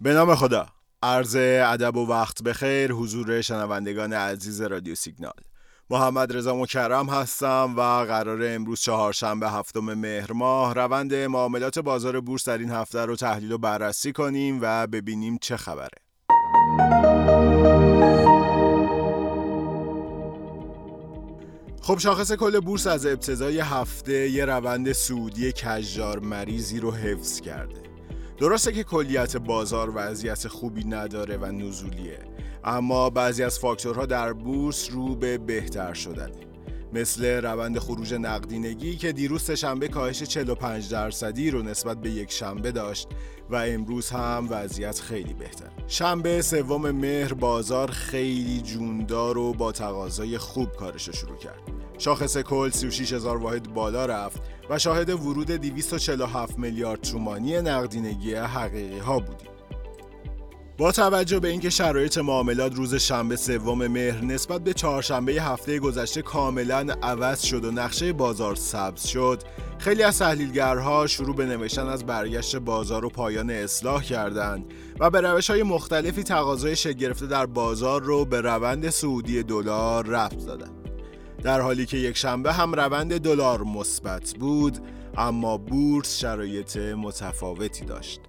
به نام خدا. عرض ادب و وقت بخیر حضور شنوندگان عزیز رادیو سیگنال. محمد رضا مکرم هستم و قرار امروز چهارشنبه هفتم مهر ماه روند معاملات بازار بورس در این هفته رو تحلیل و بررسی کنیم و ببینیم چه خبره. خب شاخص کل بورس از ابتدای هفته یه روند صعودی کجدار مریضی رو حفظ کرده. درسته که کلیت بازار وضعیت خوبی نداره و نزولیه، اما بعضی از فاکتورها در بورس رو به بهتر شدنه، مثل روند خروج نقدینگی که دیروز سه‌شنبه کاهش 45% رو نسبت به یک شنبه داشت و امروز هم وضعیت خیلی بهتر. شنبه سوم مهر بازار خیلی جوندار و با تقاضای خوب کارش شروع کرد. شاخص کل 36000 واحد بالا رفت و شاهد ورود 247 میلیارد تومانی نقدینگی حقیقی ها بودیم. با توجه به اینکه شرایط معاملات روز شنبه سوم مهر نسبت به چهارشنبه هفته گذشته کاملا عوض شد و نقشه بازار سبز شد، خیلی از تحلیلگرها شروع به نوشتن از برگشت بازار و پایان اصلاح کردند و به روش‌های مختلفی تقاضای شکل گرفته در بازار رو به روند صعودی دلار ربط دادند. در حالی که یک شنبه هم روند دلار مثبت بود، اما بورس شرایط متفاوتی داشت.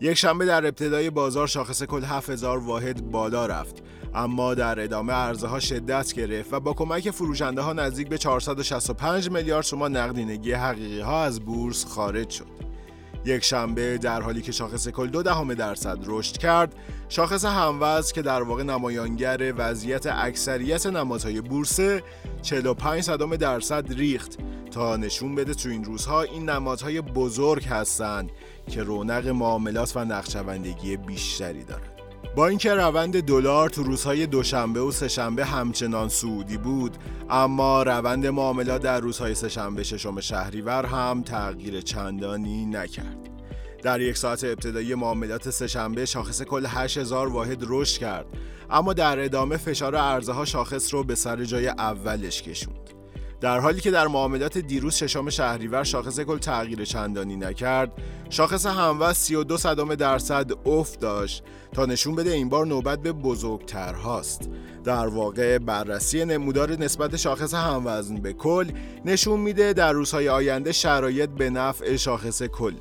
یک شنبه در ابتدای بازار شاخص کل 7000 واحد بالا رفت، اما در ادامه عرضه‌ها شدت گرفت و با کمک فروشنده‌ها نزدیک به 465 میلیارد تومان نقدینگی حقیقی‌ها از بورس خارج شد. یک شنبه در حالی که شاخص کل 0.2% رشد کرد، شاخص هموزن که در واقع نمایانگر وضعیت اکثریت نمادهای بورسه 0.45% ریخت تا نشون بده تو این روزها این نمادهای بزرگ هستن که رونق معاملات و نقشه‌بندی بیشتری دارن. با اینکه روند دلار تو روزهای دوشنبه و سه‌شنبه همچنان صعودی بود، اما روند معاملات در روزهای سه‌شنبه ششم شهریور هم تغییر چندانی نکرد. در یک ساعت ابتدایی معاملات سه‌شنبه شاخص کل 8000 واحد رشد کرد، اما در ادامه فشار عرضه‌ها شاخص رو به سر جای اولش کشوند. در حالی که در معاملات دیروز ششم شهریور شاخص کل تغییر چندانی نکرد، شاخص هموزن 0.32% افت داشت تا نشون بده این بار نوبت به بزرگتر هاست. در واقع بررسی نمودار نسبت شاخص هموزن به کل نشون میده در روزهای آینده شرایط به نفع شاخص کل،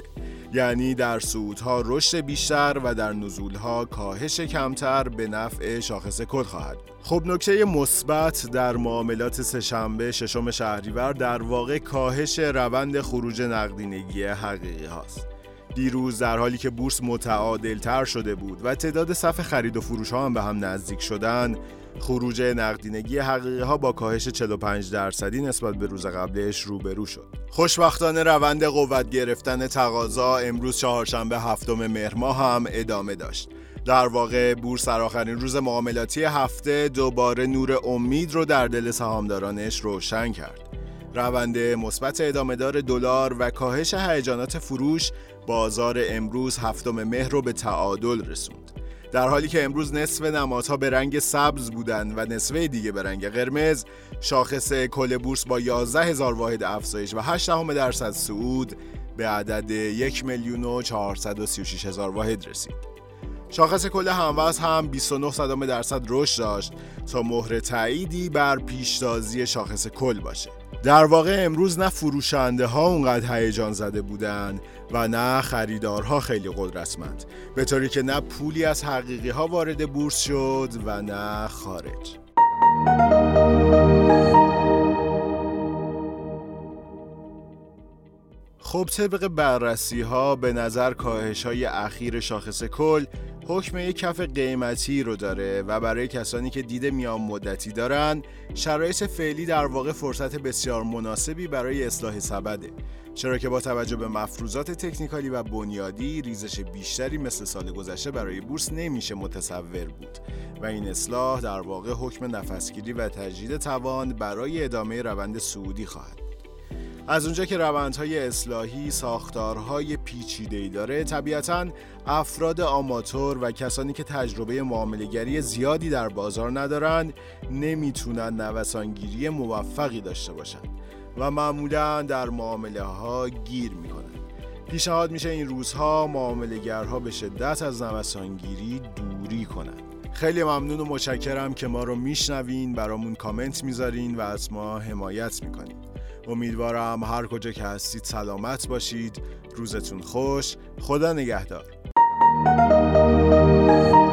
یعنی در صعودها رشد بیشتر و در نزولها کاهش کمتر به نفع شاخص کل خواهد. خب نکته مثبت در معاملات سه‌شنبه ششم شهریور در واقع کاهش روند خروج نقدینگی حقیقی هاست. دیروز در حالی که بورس متعادل تر شده بود و تعداد صف خرید و فروش ها هم به هم نزدیک شدن، خروج نقدینگی حقیقی ها با کاهش 45% نسبت به روز قبلش روبرو شد. خوشبختانه روند قوت گرفتن تقاضا امروز چهارشنبه هفتم مهر ماه هم ادامه داشت. در واقع بورس در آخرین روز معاملاتی هفته دوباره نور امید رو در دل سهامدارانش روشن کرد. روند مثبت ادامه‌دار دلار و کاهش هیجانات فروش بازار امروز هفتم مهر رو به تعادل رسوند. در حالی که امروز نصف نمادها به رنگ سبز بودند و نصف دیگه به رنگ قرمز، شاخص کل بورس با 11000 واحد افزایش و 0.8% صعود به عدد 1,436,000 واحد رسید. شاخص کل هموزن هم 0.29% رشد داشت تا مهر تاییدی بر پیشتازی شاخص کل باشه. در واقع امروز نه فروشنده ها اونقدر هیجان زده بودن و نه خریدارها خیلی قدرتمند، به طوری که نه پولی از حقیقی ها وارد بورس شد و نه خارج. خب طبق بررسی ها به نظر کاهش های اخیر شاخص کل حکم یک کف قیمتی رو داره و برای کسانی که دید میان مدتی دارن شرایط فعلی در واقع فرصت بسیار مناسبی برای اصلاح سبده، چرا که با توجه به مفروضات تکنیکالی و بنیادی ریزش بیشتری مثل سال گذشته برای بورس نمیشه متصور بود و این اصلاح در واقع حکم نفسگیری و تجدید توان برای ادامه روند صعودی خواهد. از اونجا که روندهای اصلاحی ساختارهای پیچیده‌ای داره، طبیعتاً افراد آماتور و کسانی که تجربه معامله‌گری زیادی در بازار ندارن نمیتونن نوسانگیری موفقی داشته باشن و معمولاً در معامله ها گیر میکنند. پیشنهاد میشه این روزها معامله گرها به شدت از نوسانگیری دوری کنند. خیلی ممنون و متشکرم که ما رو میشنوین، برامون کامنت میذارین و از ما حمایت میکنین. امیدوارم هر کجا که هستید سلامت باشید. روزتون خوش. خدا نگهدار.